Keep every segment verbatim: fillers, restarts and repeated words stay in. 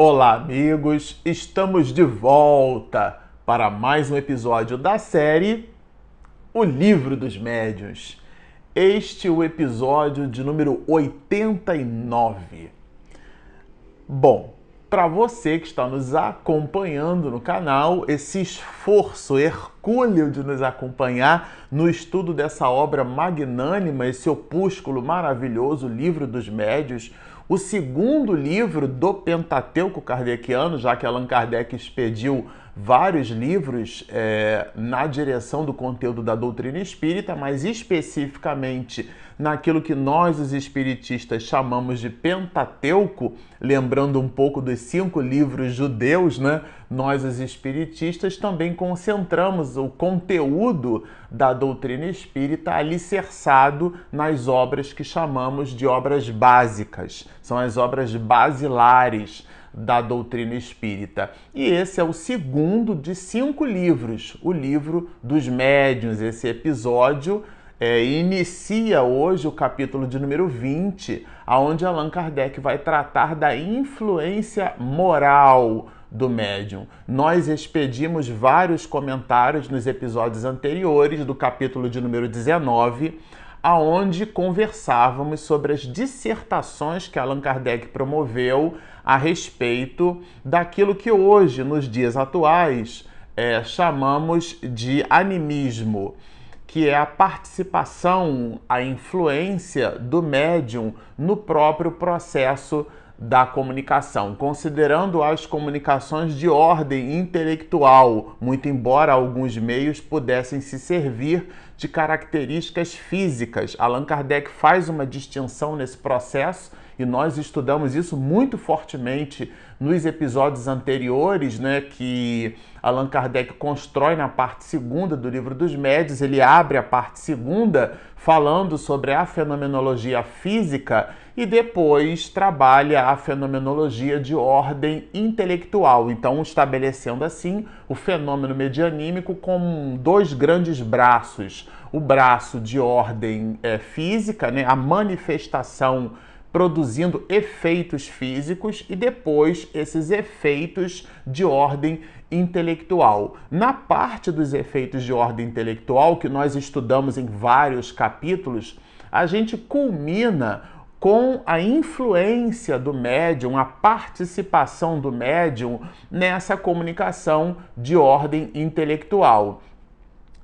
Olá, amigos! Estamos de volta para mais um episódio da série O Livro dos Médiuns. Este é o episódio de número oitenta e nove. Bom, para você que está nos acompanhando no canal, esse esforço hercúleo de nos acompanhar no estudo dessa obra magnânima, esse opúsculo maravilhoso, Livro dos Médiuns, o segundo livro do Pentateuco kardeciano, já que Allan Kardec expediu vários livros é, na direção do conteúdo da doutrina espírita, mas especificamente naquilo que nós, os espiritistas, chamamos de Pentateuco, lembrando um pouco dos cinco livros judeus, né? Nós, os espiritistas, também concentramos o conteúdo da doutrina espírita alicerçado nas obras que chamamos de obras básicas. São as obras basilares da doutrina espírita. E esse é o segundo de cinco livros, o Livro dos Médiuns. Esse episódio é, inicia hoje o capítulo de número vinte, onde Allan Kardec vai tratar da influência moral do médium. Nós expedimos vários comentários nos episódios anteriores do capítulo de número dezenove, aonde conversávamos sobre as dissertações que Allan Kardec promoveu a respeito daquilo que hoje, nos dias atuais, é, chamamos de animismo, que é a participação, a influência do médium no próprio processo da comunicação, considerando as comunicações de ordem intelectual, muito embora alguns meios pudessem se servir de características físicas. Allan Kardec faz uma distinção nesse processo e nós estudamos isso muito fortemente nos episódios anteriores, né, que Allan Kardec constrói na parte segunda do Livro dos Médiuns. Ele abre a parte segunda falando sobre a fenomenologia física e depois trabalha a fenomenologia de ordem intelectual, então estabelecendo assim o fenômeno medianímico com dois grandes braços. O braço de ordem é, física, né, a manifestação produzindo efeitos físicos, e depois esses efeitos de ordem intelectual. Na parte dos efeitos de ordem intelectual, que nós estudamos em vários capítulos, a gente culmina com a influência do médium, a participação do médium nessa comunicação de ordem intelectual.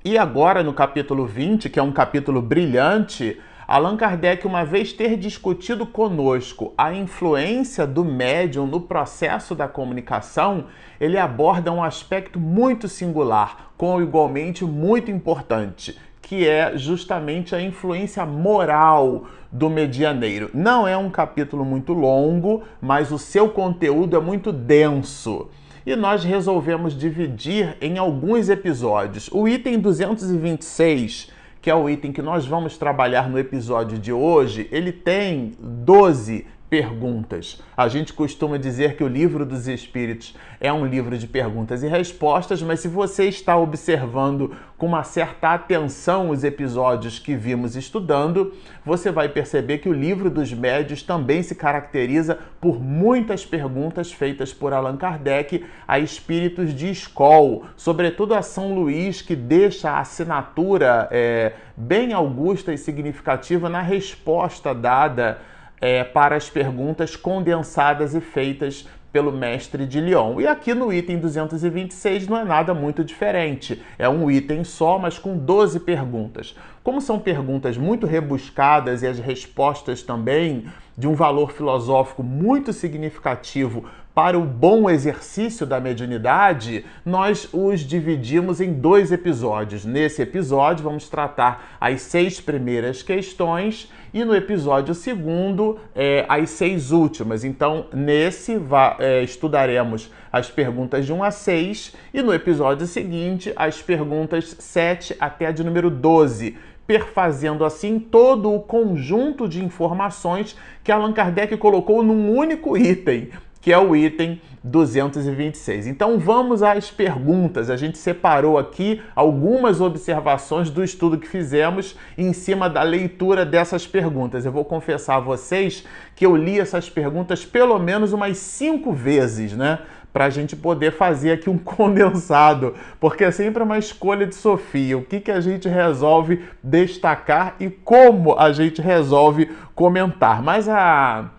E agora, no capítulo vinte, que é um capítulo brilhante, Allan Kardec, uma vez ter discutido conosco a influência do médium no processo da comunicação, ele aborda um aspecto muito singular, com igualmente muito importante, que é justamente a influência moral do medianeiro. Não é um capítulo muito longo, mas o seu conteúdo é muito denso. E nós resolvemos dividir em alguns episódios. O item duzentos e vinte e seis, que é o item que nós vamos trabalhar no episódio de hoje, ele tem doze perguntas. A gente costuma dizer que o Livro dos Espíritos é um livro de perguntas e respostas, mas se você está observando com uma certa atenção os episódios que vimos estudando, você vai perceber que o Livro dos Médiuns também se caracteriza por muitas perguntas feitas por Allan Kardec a espíritos de escol, sobretudo a São Luís, que deixa a assinatura é, bem augusta e significativa na resposta dada É, para as perguntas condensadas e feitas pelo mestre de Lyon. E aqui no item duzentos e vinte e seis não é nada muito diferente. É um item só, mas com doze perguntas. Como são perguntas muito rebuscadas e as respostas também de um valor filosófico muito significativo para o bom exercício da mediunidade, nós os dividimos em dois episódios. Nesse episódio, vamos tratar as seis primeiras questões e no episódio segundo, é, as seis últimas. Então, nesse, va- é, estudaremos as perguntas de um a seis e no episódio seguinte, as perguntas sete até a de número doze. Perfazendo assim todo o conjunto de informações que Allan Kardec colocou num único item, que é o item duzentos e vinte e seis. Então vamos às perguntas. A gente separou aqui algumas observações do estudo que fizemos em cima da leitura dessas perguntas. Eu vou confessar a vocês que eu li essas perguntas pelo menos umas cinco vezes, né? Para a gente poder fazer aqui um condensado, porque é sempre uma escolha de Sofia, o que, que a gente resolve destacar e como a gente resolve comentar. Mas a...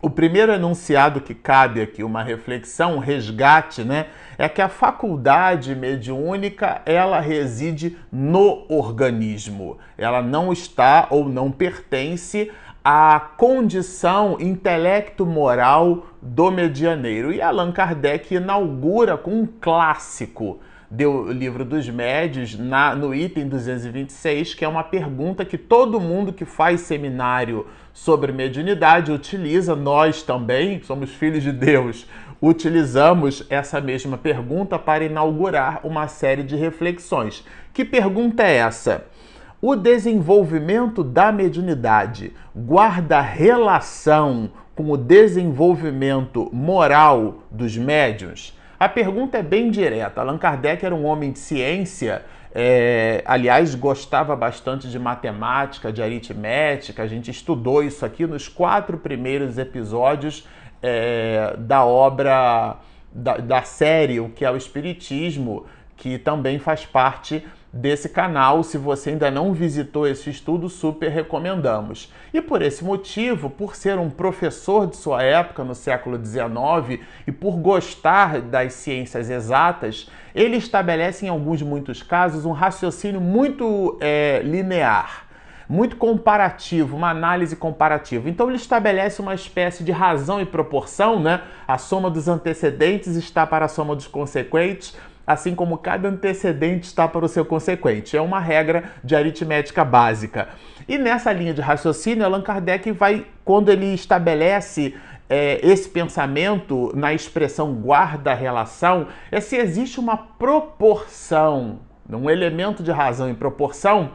o primeiro enunciado que cabe aqui, uma reflexão, um resgate, né, é que a faculdade mediúnica, ela reside no organismo, ela não está ou não pertence a condição intelecto-moral do medianeiro. E Allan Kardec inaugura com um clássico do Livro dos Médiuns, na, no item duzentos e vinte e seis, que é uma pergunta que todo mundo que faz seminário sobre mediunidade utiliza, nós também, somos filhos de Deus, utilizamos essa mesma pergunta para inaugurar uma série de reflexões. Que pergunta é essa? O desenvolvimento da mediunidade guarda relação com o desenvolvimento moral dos médiuns? A pergunta é bem direta. Allan Kardec era um homem de ciência, é, aliás, gostava bastante de matemática, de aritmética. A gente estudou isso aqui nos quatro primeiros episódios é, da obra, da, da série O que é o Espiritismo, que também faz parte desse canal. Se você ainda não visitou esse estudo, super recomendamos. E por esse motivo, por ser um professor de sua época, no século dezenove, e por gostar das ciências exatas, ele estabelece, em alguns muitos casos, um raciocínio muito é, linear, muito comparativo, uma análise comparativa. Então ele estabelece uma espécie de razão e proporção, né? A soma dos antecedentes está para a soma dos consequentes, assim como cada antecedente está para o seu consequente. É uma regra de aritmética básica. E nessa linha de raciocínio, Allan Kardec vai, quando ele estabelece é, esse pensamento na expressão guarda-relação, é se existe uma proporção, um elemento de razão e proporção,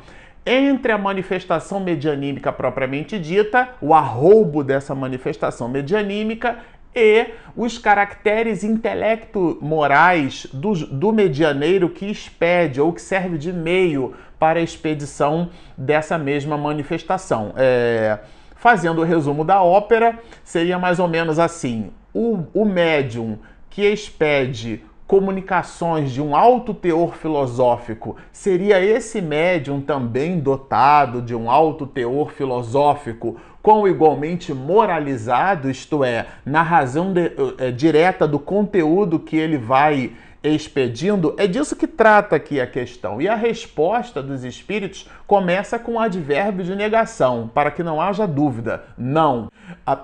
entre a manifestação medianímica propriamente dita, o arroubo dessa manifestação medianímica, e os caracteres intelecto-morais do, do medianeiro que expede ou que serve de meio para a expedição dessa mesma manifestação. É, fazendo o resumo da ópera, seria mais ou menos assim: o, o médium que expede comunicações de um alto teor filosófico, seria esse médium também dotado de um alto teor filosófico, quão igualmente moralizado, isto é, na razão de, é, direta do conteúdo que ele vai expedindo? É disso que trata aqui a questão. E a resposta dos espíritos começa com o advérbio de negação, para que não haja dúvida. Não.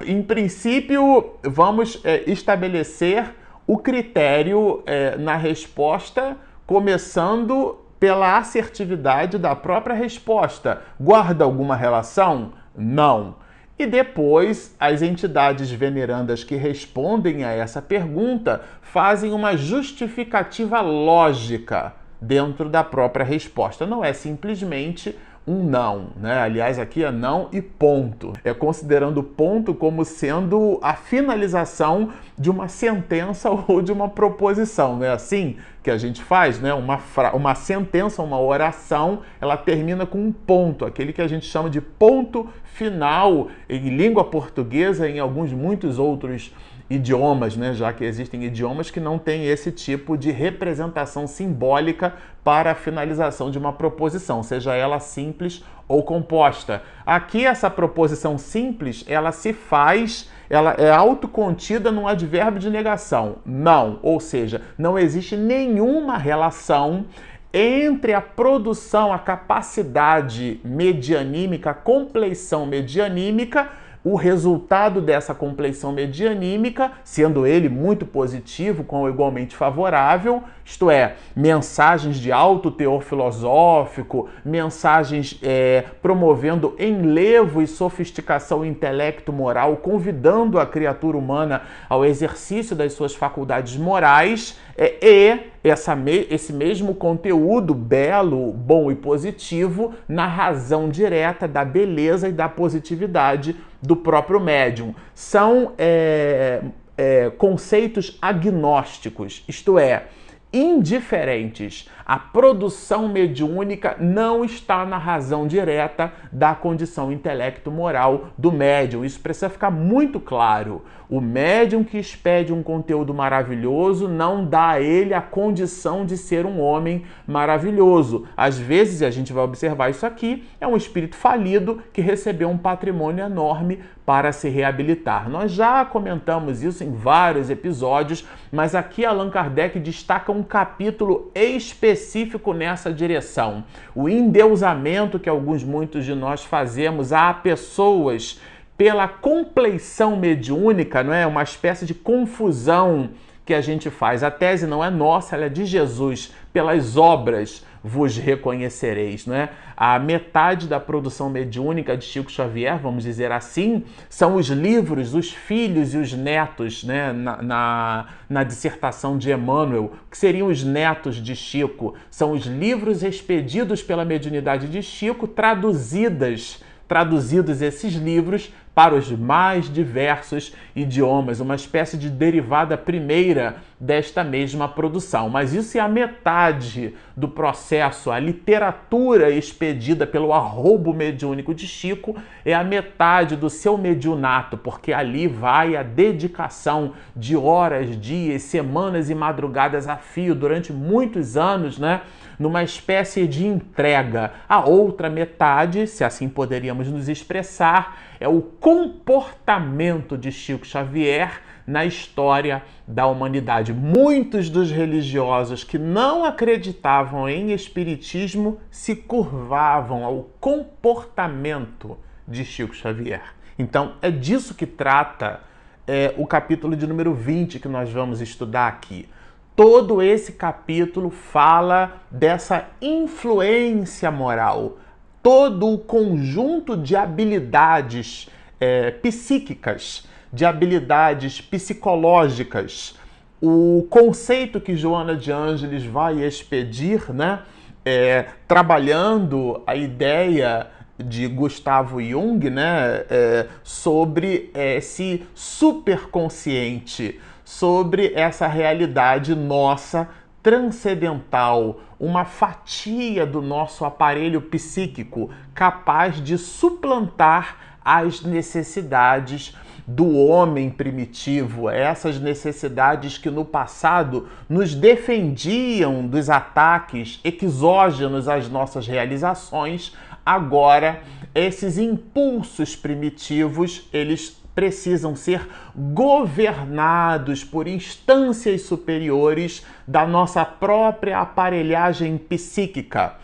Em princípio, vamos é, estabelecer o critério é, na resposta, começando pela assertividade da própria resposta. Guarda alguma relação? Não. E depois, as entidades venerandas que respondem a essa pergunta fazem uma justificativa lógica dentro da própria resposta. Não é simplesmente um não, né? Aliás, aqui é não e ponto. É considerando o ponto como sendo a finalização de uma sentença ou de uma proposição, não é assim que a gente faz, né? Uma, fra... uma sentença, uma oração, ela termina com um ponto, aquele que a gente chama de ponto final em língua portuguesa e em alguns muitos outros idiomas, né? Já que existem idiomas que não têm esse tipo de representação simbólica para a finalização de uma proposição, seja ela simples ou composta. Aqui, essa proposição simples, ela se faz, ela é autocontida num advérbio de negação, não, ou seja, não existe nenhuma relação entre a produção, a capacidade medianímica, a compleição medianímica, o resultado dessa compleição medianímica, sendo ele muito positivo, com igualmente favorável, isto é, mensagens de alto teor filosófico, mensagens é, promovendo enlevo e sofisticação intelecto-moral, convidando a criatura humana ao exercício das suas faculdades morais, é, e essa me- esse mesmo conteúdo belo, bom e positivo na razão direta da beleza e da positividade do próprio médium. São é, é, conceitos agnósticos, isto é, indiferentes. A produção mediúnica não está na razão direta da condição intelecto-moral do médium. Isso precisa ficar muito claro. O médium que expede um conteúdo maravilhoso não dá a ele a condição de ser um homem maravilhoso. Às vezes, e a gente vai observar isso aqui, é um espírito falido que recebeu um patrimônio enorme para se reabilitar. Nós já comentamos isso em vários episódios, mas aqui Allan Kardec destaca um capítulo específico específico nessa direção. O endeusamento que alguns, muitos de nós fazemos a pessoas pela compleição mediúnica, não é? Uma espécie de confusão que a gente faz. A tese não é nossa, ela é de Jesus. Pelas obras vos reconhecereis, não é? A metade da produção mediúnica de Chico Xavier, vamos dizer assim, são os livros, os filhos e os netos, né? Na, na, na dissertação de Emmanuel, que seriam os netos de Chico, são os livros expedidos pela mediunidade de Chico, traduzidas, traduzidos esses livros para os mais diversos idiomas, uma espécie de derivada primeira desta mesma produção. Mas isso é a metade do processo. A literatura expedida pelo arrobo mediúnico de Chico é a metade do seu mediunato, porque ali vai a dedicação de horas, dias, semanas e madrugadas a fio durante muitos anos, né? Numa espécie de entrega. A outra metade, se assim poderíamos nos expressar, é o comportamento de Chico Xavier na história da humanidade. Muitos dos religiosos que não acreditavam em espiritismo se curvavam ao comportamento de Chico Xavier. Então, é disso que trata é, o capítulo de número vinte que nós vamos estudar aqui. Todo esse capítulo fala dessa influência moral, todo o conjunto de habilidades é, psíquicas, de habilidades psicológicas. O conceito que Joanna de Ângelis vai expedir, né, é, trabalhando a ideia de Gustavo Jung, né, é, sobre esse superconsciente, sobre essa realidade nossa transcendental, uma fatia do nosso aparelho psíquico capaz de suplantar as necessidades do homem primitivo, essas necessidades que no passado nos defendiam dos ataques exógenos às nossas realizações. Agora, esses impulsos primitivos, eles precisam ser governados por instâncias superiores da nossa própria aparelhagem psíquica.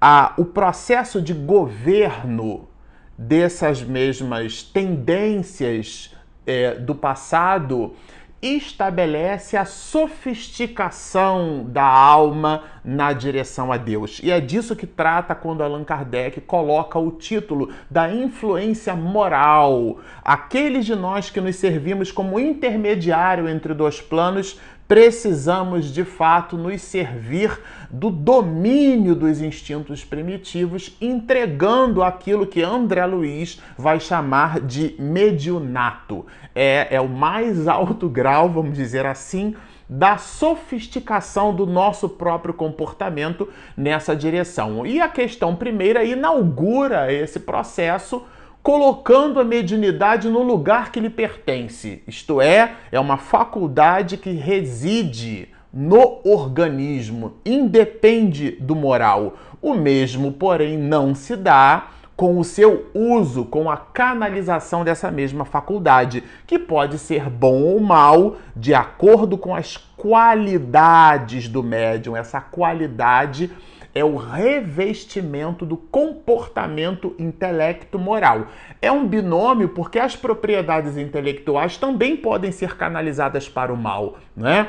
Ah, o processo de governo dessas mesmas tendências é, do passado estabelece a sofisticação da alma na direção a Deus. E é disso que trata quando Allan Kardec coloca o título da influência moral. Aqueles de nós que nos servimos como intermediário entre dois planos, precisamos, de fato, nos servir do domínio dos instintos primitivos, entregando aquilo que André Luiz vai chamar de mediunato. É, é o mais alto grau, vamos dizer assim, da sofisticação do nosso próprio comportamento nessa direção. E a questão primeira inaugura esse processo, colocando a mediunidade no lugar que lhe pertence, isto é, é uma faculdade que reside no organismo, independe do moral. O mesmo, porém, não se dá com o seu uso, com a canalização dessa mesma faculdade, que pode ser bom ou mal, de acordo com as qualidades do médium. Essa qualidade é o revestimento do comportamento intelecto-moral. É um binômio porque as propriedades intelectuais também podem ser canalizadas para o mal, né?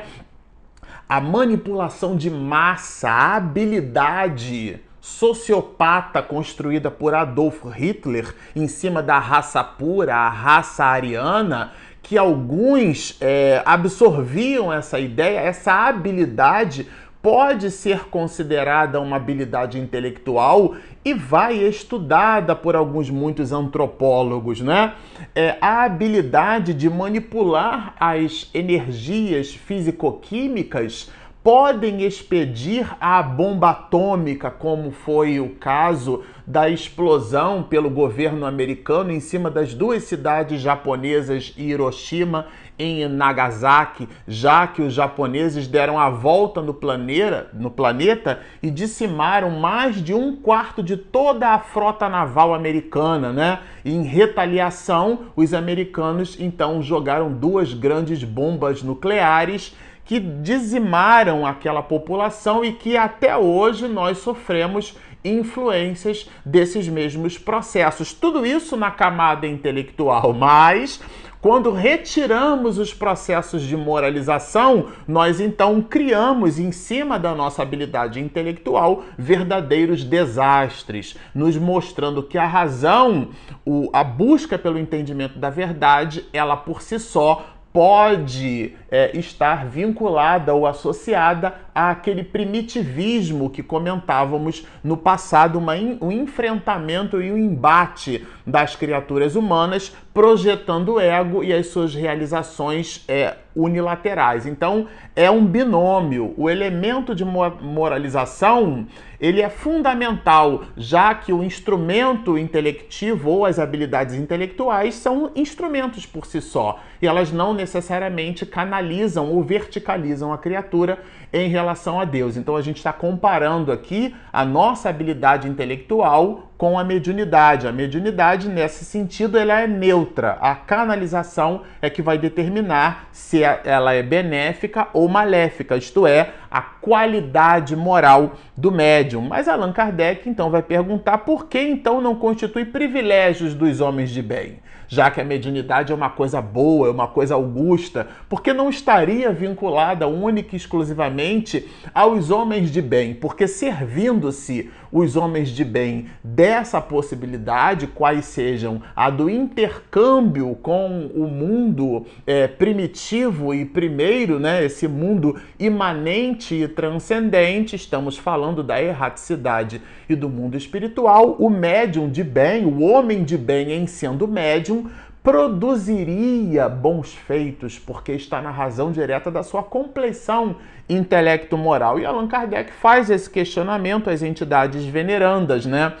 A manipulação de massa, a habilidade sociopata construída por Adolf Hitler em cima da raça pura, a raça ariana, que alguns é, absorviam essa ideia, essa habilidade pode ser considerada uma habilidade intelectual e vai estudada por alguns muitos antropólogos, né? É a habilidade de manipular as energias físico-químicas podem expedir a bomba atômica, como foi o caso da explosão pelo governo americano em cima das duas cidades japonesas, Hiroshima e Nagasaki, já que os japoneses deram a volta no planeta, no planeta e dizimaram mais de um quarto de toda a frota naval americana, né? E, em retaliação, os americanos, então, jogaram duas grandes bombas nucleares que dizimaram aquela população e que até hoje nós sofremos influências desses mesmos processos. Tudo isso na camada intelectual, mas quando retiramos os processos de moralização, nós então criamos em cima da nossa habilidade intelectual verdadeiros desastres, nos mostrando que a razão, a busca pelo entendimento da verdade, ela por si só pode é, estar vinculada ou associada àquele primitivismo que comentávamos no passado, uma in, um enfrentamento e um embate das criaturas humanas, projetando o ego e as suas realizações é, unilaterais. Então, é um binômio. O elemento de moralização, ele é fundamental, já que o instrumento intelectivo ou as habilidades intelectuais são instrumentos por si só, e elas não necessariamente canalizam ou verticalizam a criatura em relação a Deus. Então, a gente está comparando aqui a nossa habilidade intelectual com a mediunidade. A mediunidade, nesse sentido, ela é neutra. A canalização é que vai determinar se ela é benéfica ou maléfica, isto é, a qualidade moral do médium. Mas Allan Kardec, então, vai perguntar por que, então, não constitui privilégios dos homens de bem, já que a mediunidade é uma coisa boa, é uma coisa augusta, porque não estaria vinculada única e exclusivamente aos homens de bem, porque servindo-se os homens de bem dessa possibilidade, quais sejam a do intercâmbio com o mundo é, primitivo e primeiro, né, esse mundo imanente e transcendente, estamos falando da erraticidade e do mundo espiritual, o médium de bem, o homem de bem em sendo médium, produziria bons feitos, porque está na razão direta da sua compleição intelecto-moral. E Allan Kardec faz esse questionamento às entidades venerandas, né?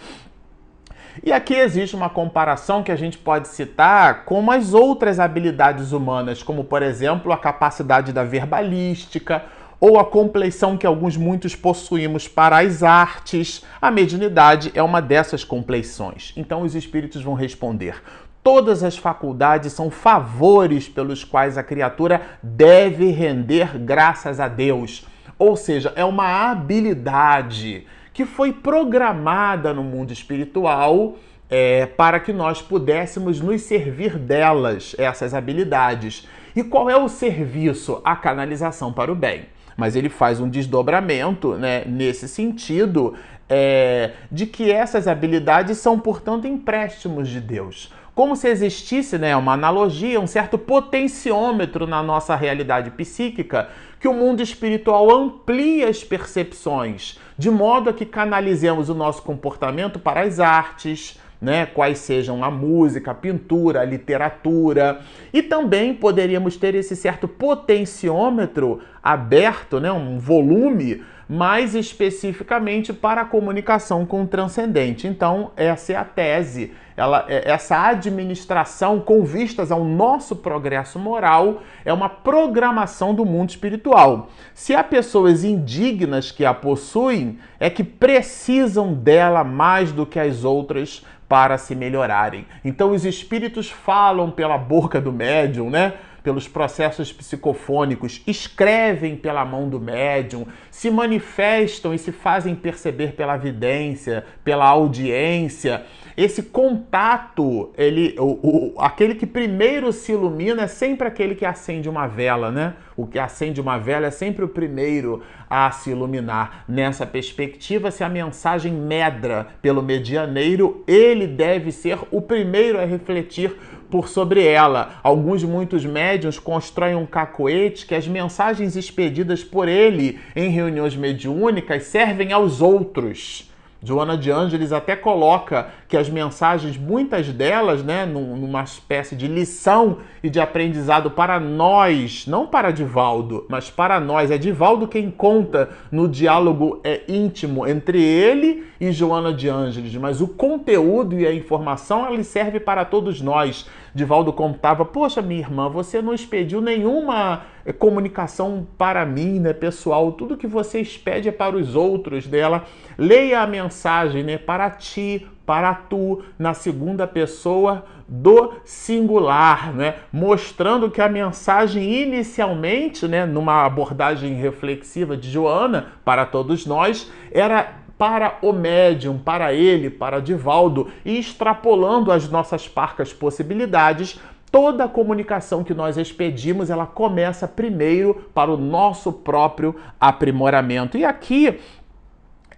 E aqui existe uma comparação que a gente pode citar com as outras habilidades humanas, como, por exemplo, a capacidade da verbalística, ou a compleição que alguns muitos possuímos para as artes. A mediunidade é uma dessas compleições. Então os espíritos vão responder: todas as faculdades são favores pelos quais a criatura deve render graças a Deus. Ou seja, é uma habilidade que foi programada no mundo espiritual é, para que nós pudéssemos nos servir delas, essas habilidades. E qual é o serviço? A canalização para o bem. Mas ele faz um desdobramento, né, nesse sentido, é, de que essas habilidades são, portanto, empréstimos de Deus. Como se existisse, né, uma analogia, um certo potenciômetro na nossa realidade psíquica, que o mundo espiritual amplia as percepções, de modo a que canalizemos o nosso comportamento para as artes, né, quais sejam a música, a pintura, a literatura. E também poderíamos ter esse certo potenciômetro aberto, né, um volume, mais especificamente para a comunicação com o transcendente. Então, essa é a tese. Ela, essa administração com vistas ao nosso progresso moral é uma programação do mundo espiritual. Se há pessoas indignas que a possuem, é que precisam dela mais do que as outras para se melhorarem. Então os espíritos falam pela boca do médium, né? Pelos processos psicofônicos, escrevem pela mão do médium, se manifestam e se fazem perceber pela vidência, pela audiência. Esse contato, ele, o, o, aquele que primeiro se ilumina é sempre aquele que acende uma vela, né? O que acende uma vela é sempre o primeiro a se iluminar. Nessa perspectiva, se a mensagem medra pelo medianeiro, ele deve ser o primeiro a refletir por sobre ela. Alguns, muitos médiuns constroem um cacoete que as mensagens expedidas por ele em reuniões mediúnicas servem aos outros. Joanna de Ângelis até coloca que as mensagens, muitas delas, né, numa espécie de lição e de aprendizado para nós, não para Divaldo, mas para nós. É Divaldo quem conta no diálogo é, íntimo entre ele e Joanna de Ângelis, mas o conteúdo e a informação, ela serve para todos nós. Divaldo contava, poxa, minha irmã, você não expediu nenhuma comunicação para mim, né, pessoal? Tudo que você expede é para os outros dela. Leia a mensagem, né, para ti, para tu, na segunda pessoa do singular, né, mostrando que a mensagem inicialmente, né, numa abordagem reflexiva de Joanna, para todos nós, era para o médium, para ele, para Divaldo, e extrapolando as nossas parcas possibilidades, toda a comunicação que nós expedimos, ela começa primeiro para o nosso próprio aprimoramento. E aqui,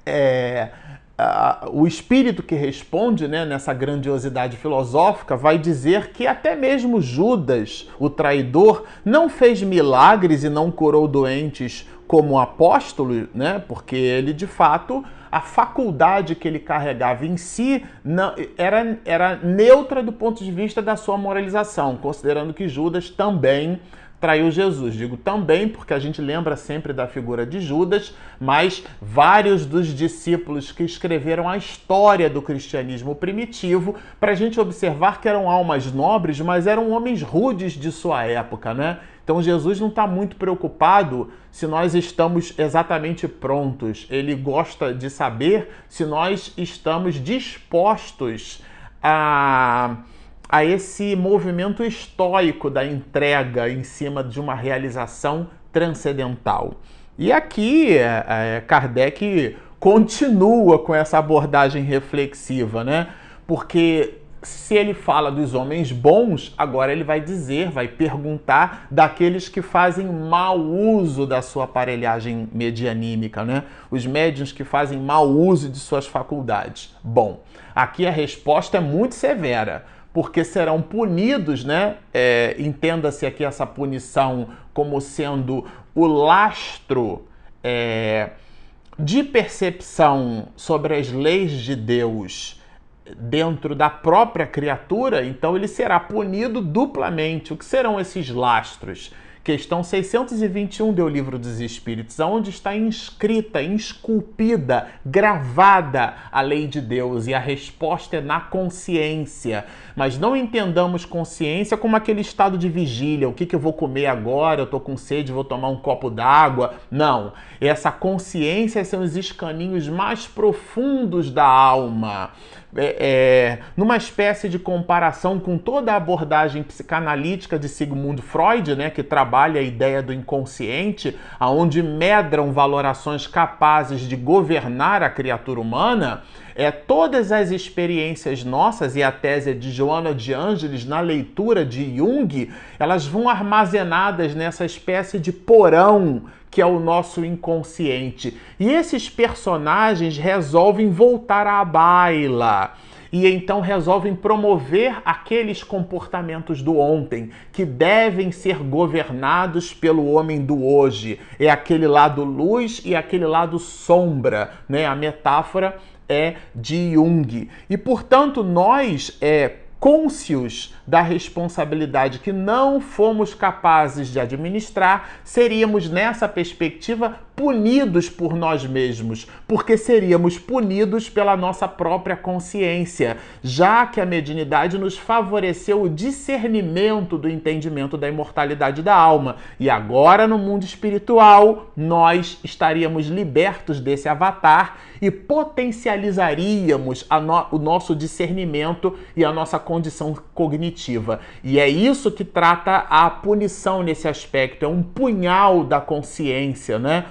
é, a, o espírito que responde, né, nessa grandiosidade filosófica vai dizer que até mesmo Judas, o traidor, não fez milagres e não curou doentes como apóstolo, né, porque ele, de fato, a faculdade que ele carregava em si não, era, era neutra do ponto de vista da sua moralização, considerando que Judas também traiu Jesus. Digo também porque a gente lembra sempre da figura de Judas, mas vários dos discípulos que escreveram a história do cristianismo primitivo, para a gente observar que eram almas nobres, mas eram homens rudes de sua época, né? Então Jesus não está muito preocupado se nós estamos exatamente prontos. Ele gosta de saber se nós estamos dispostos a, a esse movimento estoico da entrega em cima de uma realização transcendental. E aqui é, Kardec continua com essa abordagem reflexiva, né? Porque se ele fala dos homens bons, agora ele vai dizer, vai perguntar daqueles que fazem mau uso da sua aparelhagem medianímica, né? Os médiuns que fazem mau uso de suas faculdades. Bom, aqui a resposta é muito severa, porque serão punidos, né? É, entenda-se aqui essa punição como sendo o lastro é, de percepção sobre as leis de Deus dentro da própria criatura, então ele será punido duplamente. O que serão esses lastros? Questão seiscentos e vinte e um do Livro dos Espíritos, onde está inscrita, esculpida, gravada a lei de Deus, e a resposta é na consciência. Mas não entendamos consciência como aquele estado de vigília, o que, que eu vou comer agora, eu estou com sede, vou tomar um copo d'água. Não, essa consciência são os escaninhos mais profundos da alma. É, é, numa espécie de comparação com toda a abordagem psicanalítica de Sigmund Freud, né, que trabalha a ideia do inconsciente, aonde medram valorações capazes de governar a criatura humana, é, todas as experiências nossas, e a tese de Joanna de Ângelis na leitura de Jung, elas vão armazenadas nessa espécie de porão que é o nosso inconsciente. E esses personagens resolvem voltar à baila e então resolvem promover aqueles comportamentos do ontem que devem ser governados pelo homem do hoje. É aquele lado luz e aquele lado sombra, né? A metáfora é de Jung. E, portanto, nós, é, cônscios da responsabilidade que não fomos capazes de administrar, seríamos, nessa perspectiva, punidos por nós mesmos, porque seríamos punidos pela nossa própria consciência, já que a mediunidade nos favoreceu o discernimento do entendimento da imortalidade da alma. E agora, no mundo espiritual, nós estaríamos libertos desse avatar e potencializaríamos a no- o nosso discernimento e a nossa condição cognitiva. E é isso que trata a punição nesse aspecto, é um punhal da consciência, né?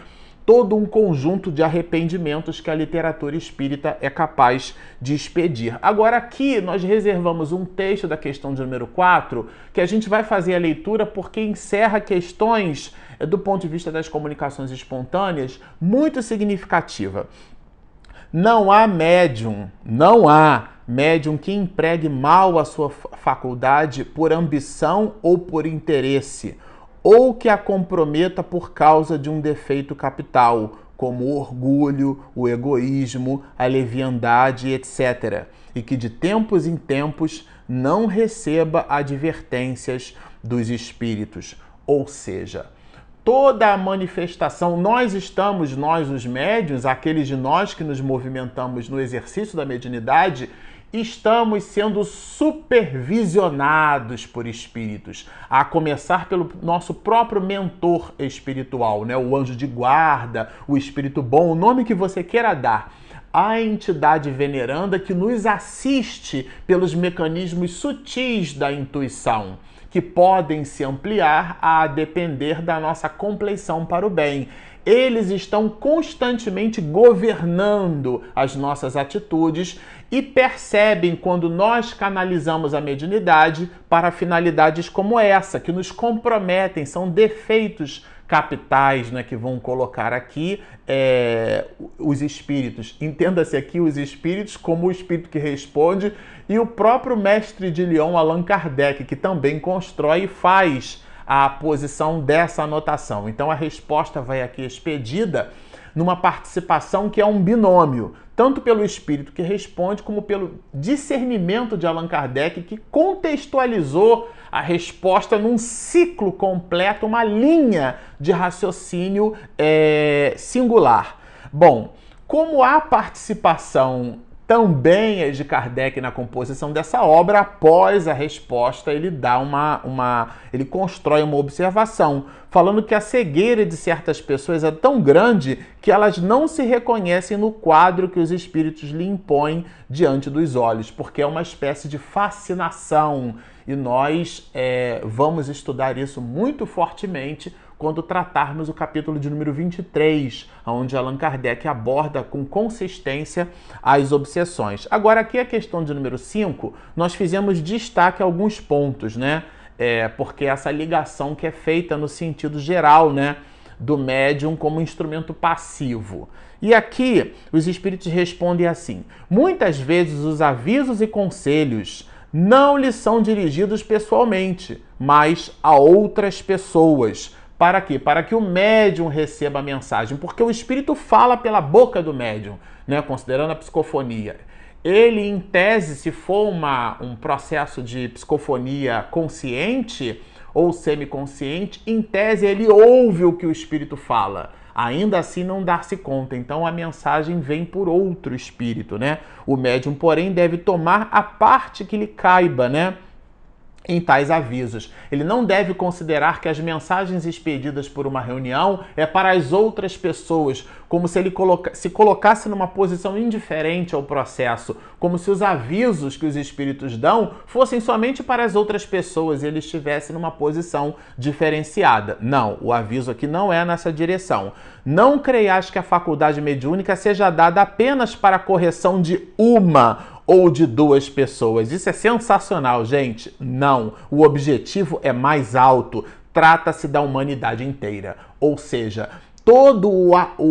todo um conjunto de arrependimentos que a literatura espírita é capaz de expedir. Agora aqui nós reservamos um texto da questão de número quatro, que a gente vai fazer a leitura porque encerra questões, do ponto de vista das comunicações espontâneas, muito significativa. Não há médium, não há médium que empregue mal a sua faculdade por ambição ou por interesse, ou que a comprometa por causa de um defeito capital, como o orgulho, o egoísmo, a leviandade, etcétera, e que de tempos em tempos não receba advertências dos espíritos. Ou seja, toda a manifestação, nós estamos, nós os médiuns, aqueles de nós que nos movimentamos no exercício da mediunidade, estamos sendo supervisionados por espíritos, a começar pelo nosso próprio mentor espiritual, né? O anjo de guarda, o espírito bom, o nome que você queira dar, a entidade veneranda que nos assiste pelos mecanismos sutis da intuição, que podem se ampliar a depender da nossa compleição para o bem. Eles estão constantemente governando as nossas atitudes e percebem quando nós canalizamos a mediunidade para finalidades como essa, que nos comprometem, são defeitos capitais, né, que vão colocar aqui é, os espíritos. Entenda-se aqui os espíritos como o espírito que responde e o próprio mestre de Lyon, Allan Kardec, que também constrói e faz a posição dessa anotação. Então a resposta vai aqui expedida numa participação que é um binômio, tanto pelo espírito que responde como pelo discernimento de Allan Kardec, que contextualizou a resposta num ciclo completo, uma linha de raciocínio é, singular. Bom, como a participação também é de Kardec na composição dessa obra, após a resposta ele dá uma, uma, ele constrói uma observação, falando que a cegueira de certas pessoas é tão grande que elas não se reconhecem no quadro que os espíritos lhe impõem diante dos olhos, porque é uma espécie de fascinação, e nós é, vamos estudar isso muito fortemente quando tratarmos o capítulo de número vinte e três, onde Allan Kardec aborda com consistência as obsessões. Agora, aqui a questão de número cinco, nós fizemos destaque a alguns pontos, né? É, porque essa ligação que é feita no sentido geral, né, do médium como instrumento passivo. E aqui os espíritos respondem assim: muitas vezes os avisos e conselhos não lhe são dirigidos pessoalmente, mas a outras pessoas. Para quê? Para que o médium receba a mensagem, porque o espírito fala pela boca do médium, né? Considerando a psicofonia. Ele, em tese, se for uma, um processo de psicofonia consciente ou semiconsciente, em tese ele ouve o que o espírito fala. Ainda assim não dar-se conta, então a mensagem vem por outro espírito, né? O médium, porém, deve tomar a parte que lhe caiba, né? Em tais avisos. Ele não deve considerar que as mensagens expedidas por uma reunião é para as outras pessoas, como se ele coloca... se colocasse numa posição indiferente ao processo, como se os avisos que os espíritos dão fossem somente para as outras pessoas e ele estivesse numa posição diferenciada. Não, o aviso aqui não é nessa direção. Não creias que a faculdade mediúnica seja dada apenas para a correção de uma ou de duas pessoas. Isso é sensacional, gente. Não. O objetivo é mais alto. Trata-se da humanidade inteira. Ou seja, todo o, o,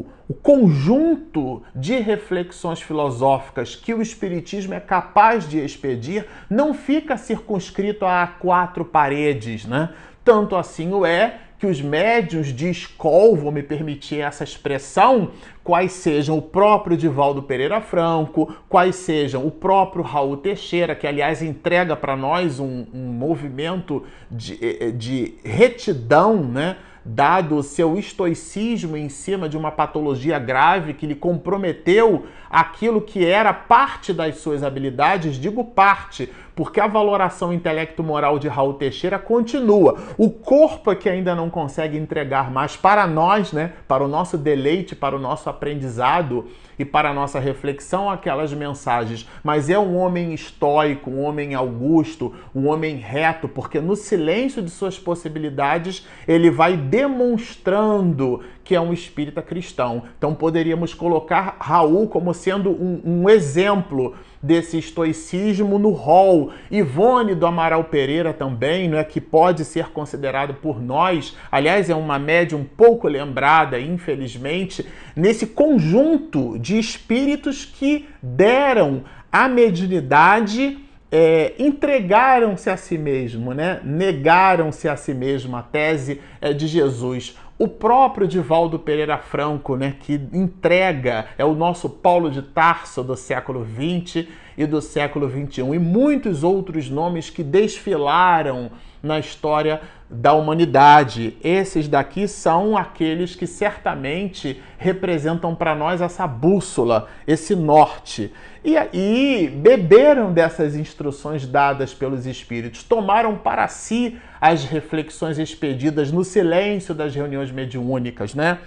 o, o conjunto de reflexões filosóficas que o Espiritismo é capaz de expedir não fica circunscrito a quatro paredes, né? Tanto assim o é que os médiuns de escola, vou me permitir essa expressão, quais sejam o próprio Divaldo Pereira Franco, quais sejam o próprio Raul Teixeira, que aliás entrega para nós um, um movimento de, de retidão, né? Dado o seu estoicismo em cima de uma patologia grave que lhe comprometeu aquilo que era parte das suas habilidades, digo parte, porque a valoração intelecto-moral de Raul Teixeira continua. O corpo é que ainda não consegue entregar mais para nós, né, para o nosso deleite, para o nosso aprendizado e para a nossa reflexão, aquelas mensagens. Mas é um homem estoico, um homem augusto, um homem reto, porque no silêncio de suas possibilidades ele vai demonstrando que é um espírita cristão. Então poderíamos colocar Raul como sendo um, um exemplo desse estoicismo no hall. Ivone do Amaral Pereira também, né, que pode ser considerado por nós, aliás, é uma médium pouco lembrada, infelizmente, nesse conjunto de espíritos que deram à mediunidade, é, entregaram-se a si mesmo, né? Negaram-se a si mesmo, a tese é, de Jesus. O próprio Divaldo Pereira Franco, né, que entrega, é o nosso Paulo de Tarso do século vinte e do século vinte e um, e muitos outros nomes que desfilaram na história da humanidade. Esses daqui são aqueles que certamente representam para nós essa bússola, esse norte. E aí beberam dessas instruções dadas pelos espíritos, tomaram para si as reflexões expedidas no silêncio das reuniões mediúnicas, né?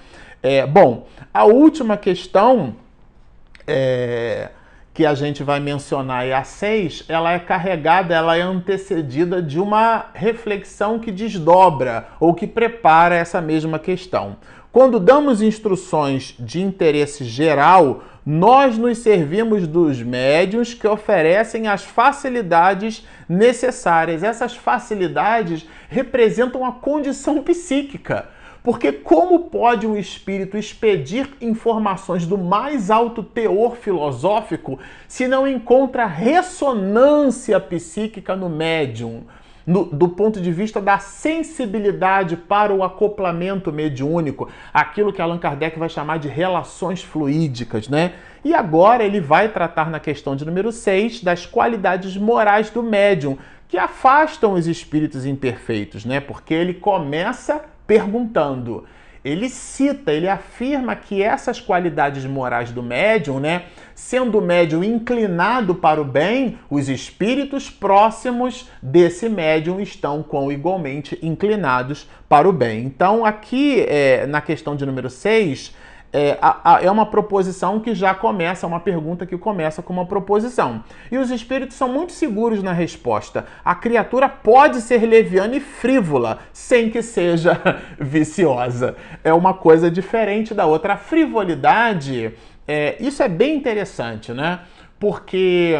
É, bom, a última questão é... que a gente vai mencionar, e a seis, ela é carregada, ela é antecedida de uma reflexão que desdobra ou que prepara essa mesma questão. Quando damos instruções de interesse geral, nós nos servimos dos médiuns que oferecem as facilidades necessárias. Essas facilidades representam a condição psíquica. Porque como pode um espírito expedir informações do mais alto teor filosófico se não encontra ressonância psíquica no médium, no, do ponto de vista da sensibilidade para o acoplamento mediúnico, aquilo que Allan Kardec vai chamar de relações fluídicas, né? E agora ele vai tratar na questão de número seis das qualidades morais do médium, que afastam os espíritos imperfeitos, né? Porque ele começa perguntando. Ele cita, ele afirma que essas qualidades morais do médium, né, sendo o médium inclinado para o bem, os espíritos próximos desse médium estão com igualmente inclinados para o bem. Então, aqui, é, na questão de número seis, é, a, a, é uma proposição que já começa, uma pergunta que começa com uma proposição. E os espíritos são muito seguros na resposta. A criatura pode ser leviana e frívola, sem que seja viciosa. É uma coisa diferente da outra. A frivolidade, é, isso é bem interessante, né? Porque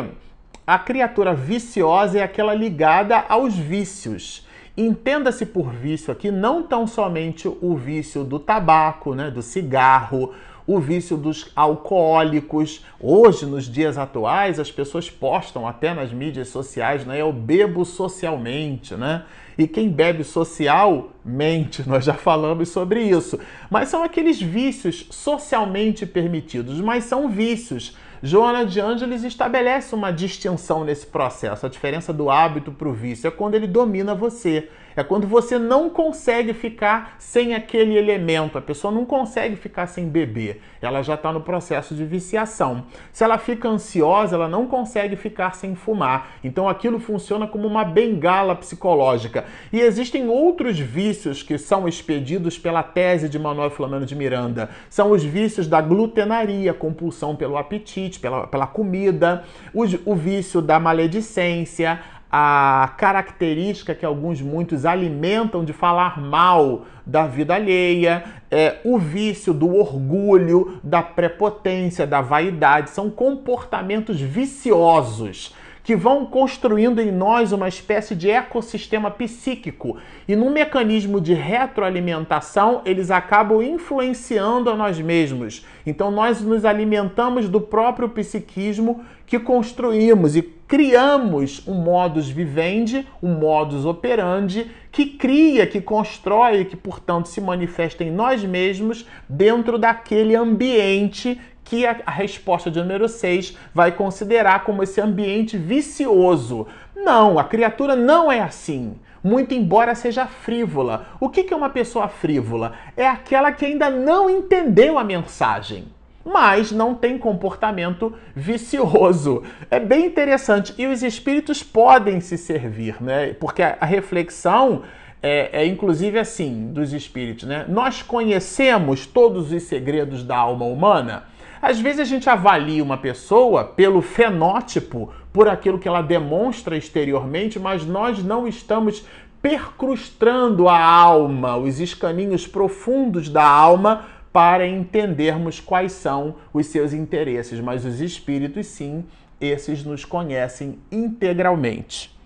a criatura viciosa é aquela ligada aos vícios. Entenda-se por vício aqui não tão somente o vício do tabaco, né, do cigarro, o vício dos alcoólicos. Hoje, nos dias atuais, as pessoas postam até nas mídias sociais, né, eu bebo socialmente, né? E quem bebe social, mente, nós já falamos sobre isso. Mas são aqueles vícios socialmente permitidos, mas são vícios. Joanna de Ângelis estabelece uma distinção nesse processo. A diferença do hábito para o vício é quando ele domina você. É quando você não consegue ficar sem aquele elemento. A pessoa não consegue ficar sem beber. Ela já está no processo de viciação. Se ela fica ansiosa, ela não consegue ficar sem fumar. Então aquilo funciona como uma bengala psicológica. E existem outros vícios que são expedidos pela tese de Manuel Flamengo de Miranda. São os vícios da glutenaria, compulsão pelo apetite, Pela, pela comida, o, o vício da maledicência, a característica que alguns muitos alimentam de falar mal da vida alheia, é, o vício do orgulho, da prepotência, da vaidade. São comportamentos viciosos que vão construindo em nós uma espécie de ecossistema psíquico. E num mecanismo de retroalimentação, eles acabam influenciando a nós mesmos. Então nós nos alimentamos do próprio psiquismo que construímos e criamos um modus vivendi, um modus operandi, que cria, que constrói, que portanto se manifesta em nós mesmos dentro daquele ambiente que a resposta de número seis vai considerar como esse ambiente vicioso. Não, a criatura não é assim, muito embora seja frívola. O que é uma pessoa frívola? É aquela que ainda não entendeu a mensagem, mas não tem comportamento vicioso. É bem interessante. E os espíritos podem se servir, né? Porque a reflexão É, é inclusive assim, dos espíritos, né? Nós conhecemos todos os segredos da alma humana. Às vezes a gente avalia uma pessoa pelo fenótipo, por aquilo que ela demonstra exteriormente, mas nós não estamos percrustando a alma, os escaninhos profundos da alma, para entendermos quais são os seus interesses, mas os espíritos, sim, esses nos conhecem integralmente.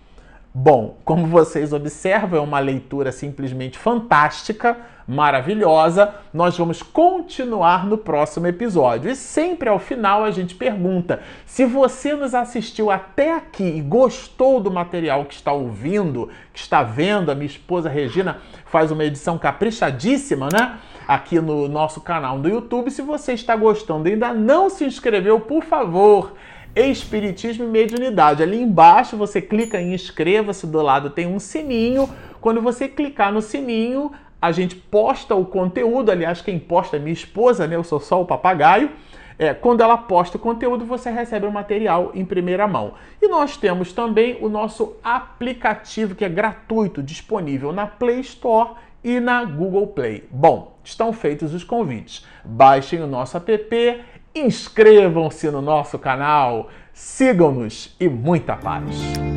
Bom, como vocês observam, é uma leitura simplesmente fantástica, maravilhosa. Nós vamos continuar no próximo episódio. E sempre ao final a gente pergunta, se você nos assistiu até aqui e gostou do material que está ouvindo, que está vendo, a minha esposa Regina faz uma edição caprichadíssima, né? Aqui no nosso canal do YouTube. Se você está gostando e ainda não se inscreveu, por favor, Espiritismo e Mediunidade. Ali embaixo você clica em inscreva-se, do lado tem um sininho. Quando você clicar no sininho, a gente posta o conteúdo. Aliás, quem posta é minha esposa, né? Eu sou só o papagaio. É, quando ela posta o conteúdo, você recebe o material em primeira mão. E nós temos também o nosso aplicativo, que é gratuito, disponível na Play Store e na Google Play. Bom, estão feitos os convites. Baixem o nosso app, inscrevam-se no nosso canal, sigam-nos e muita paz!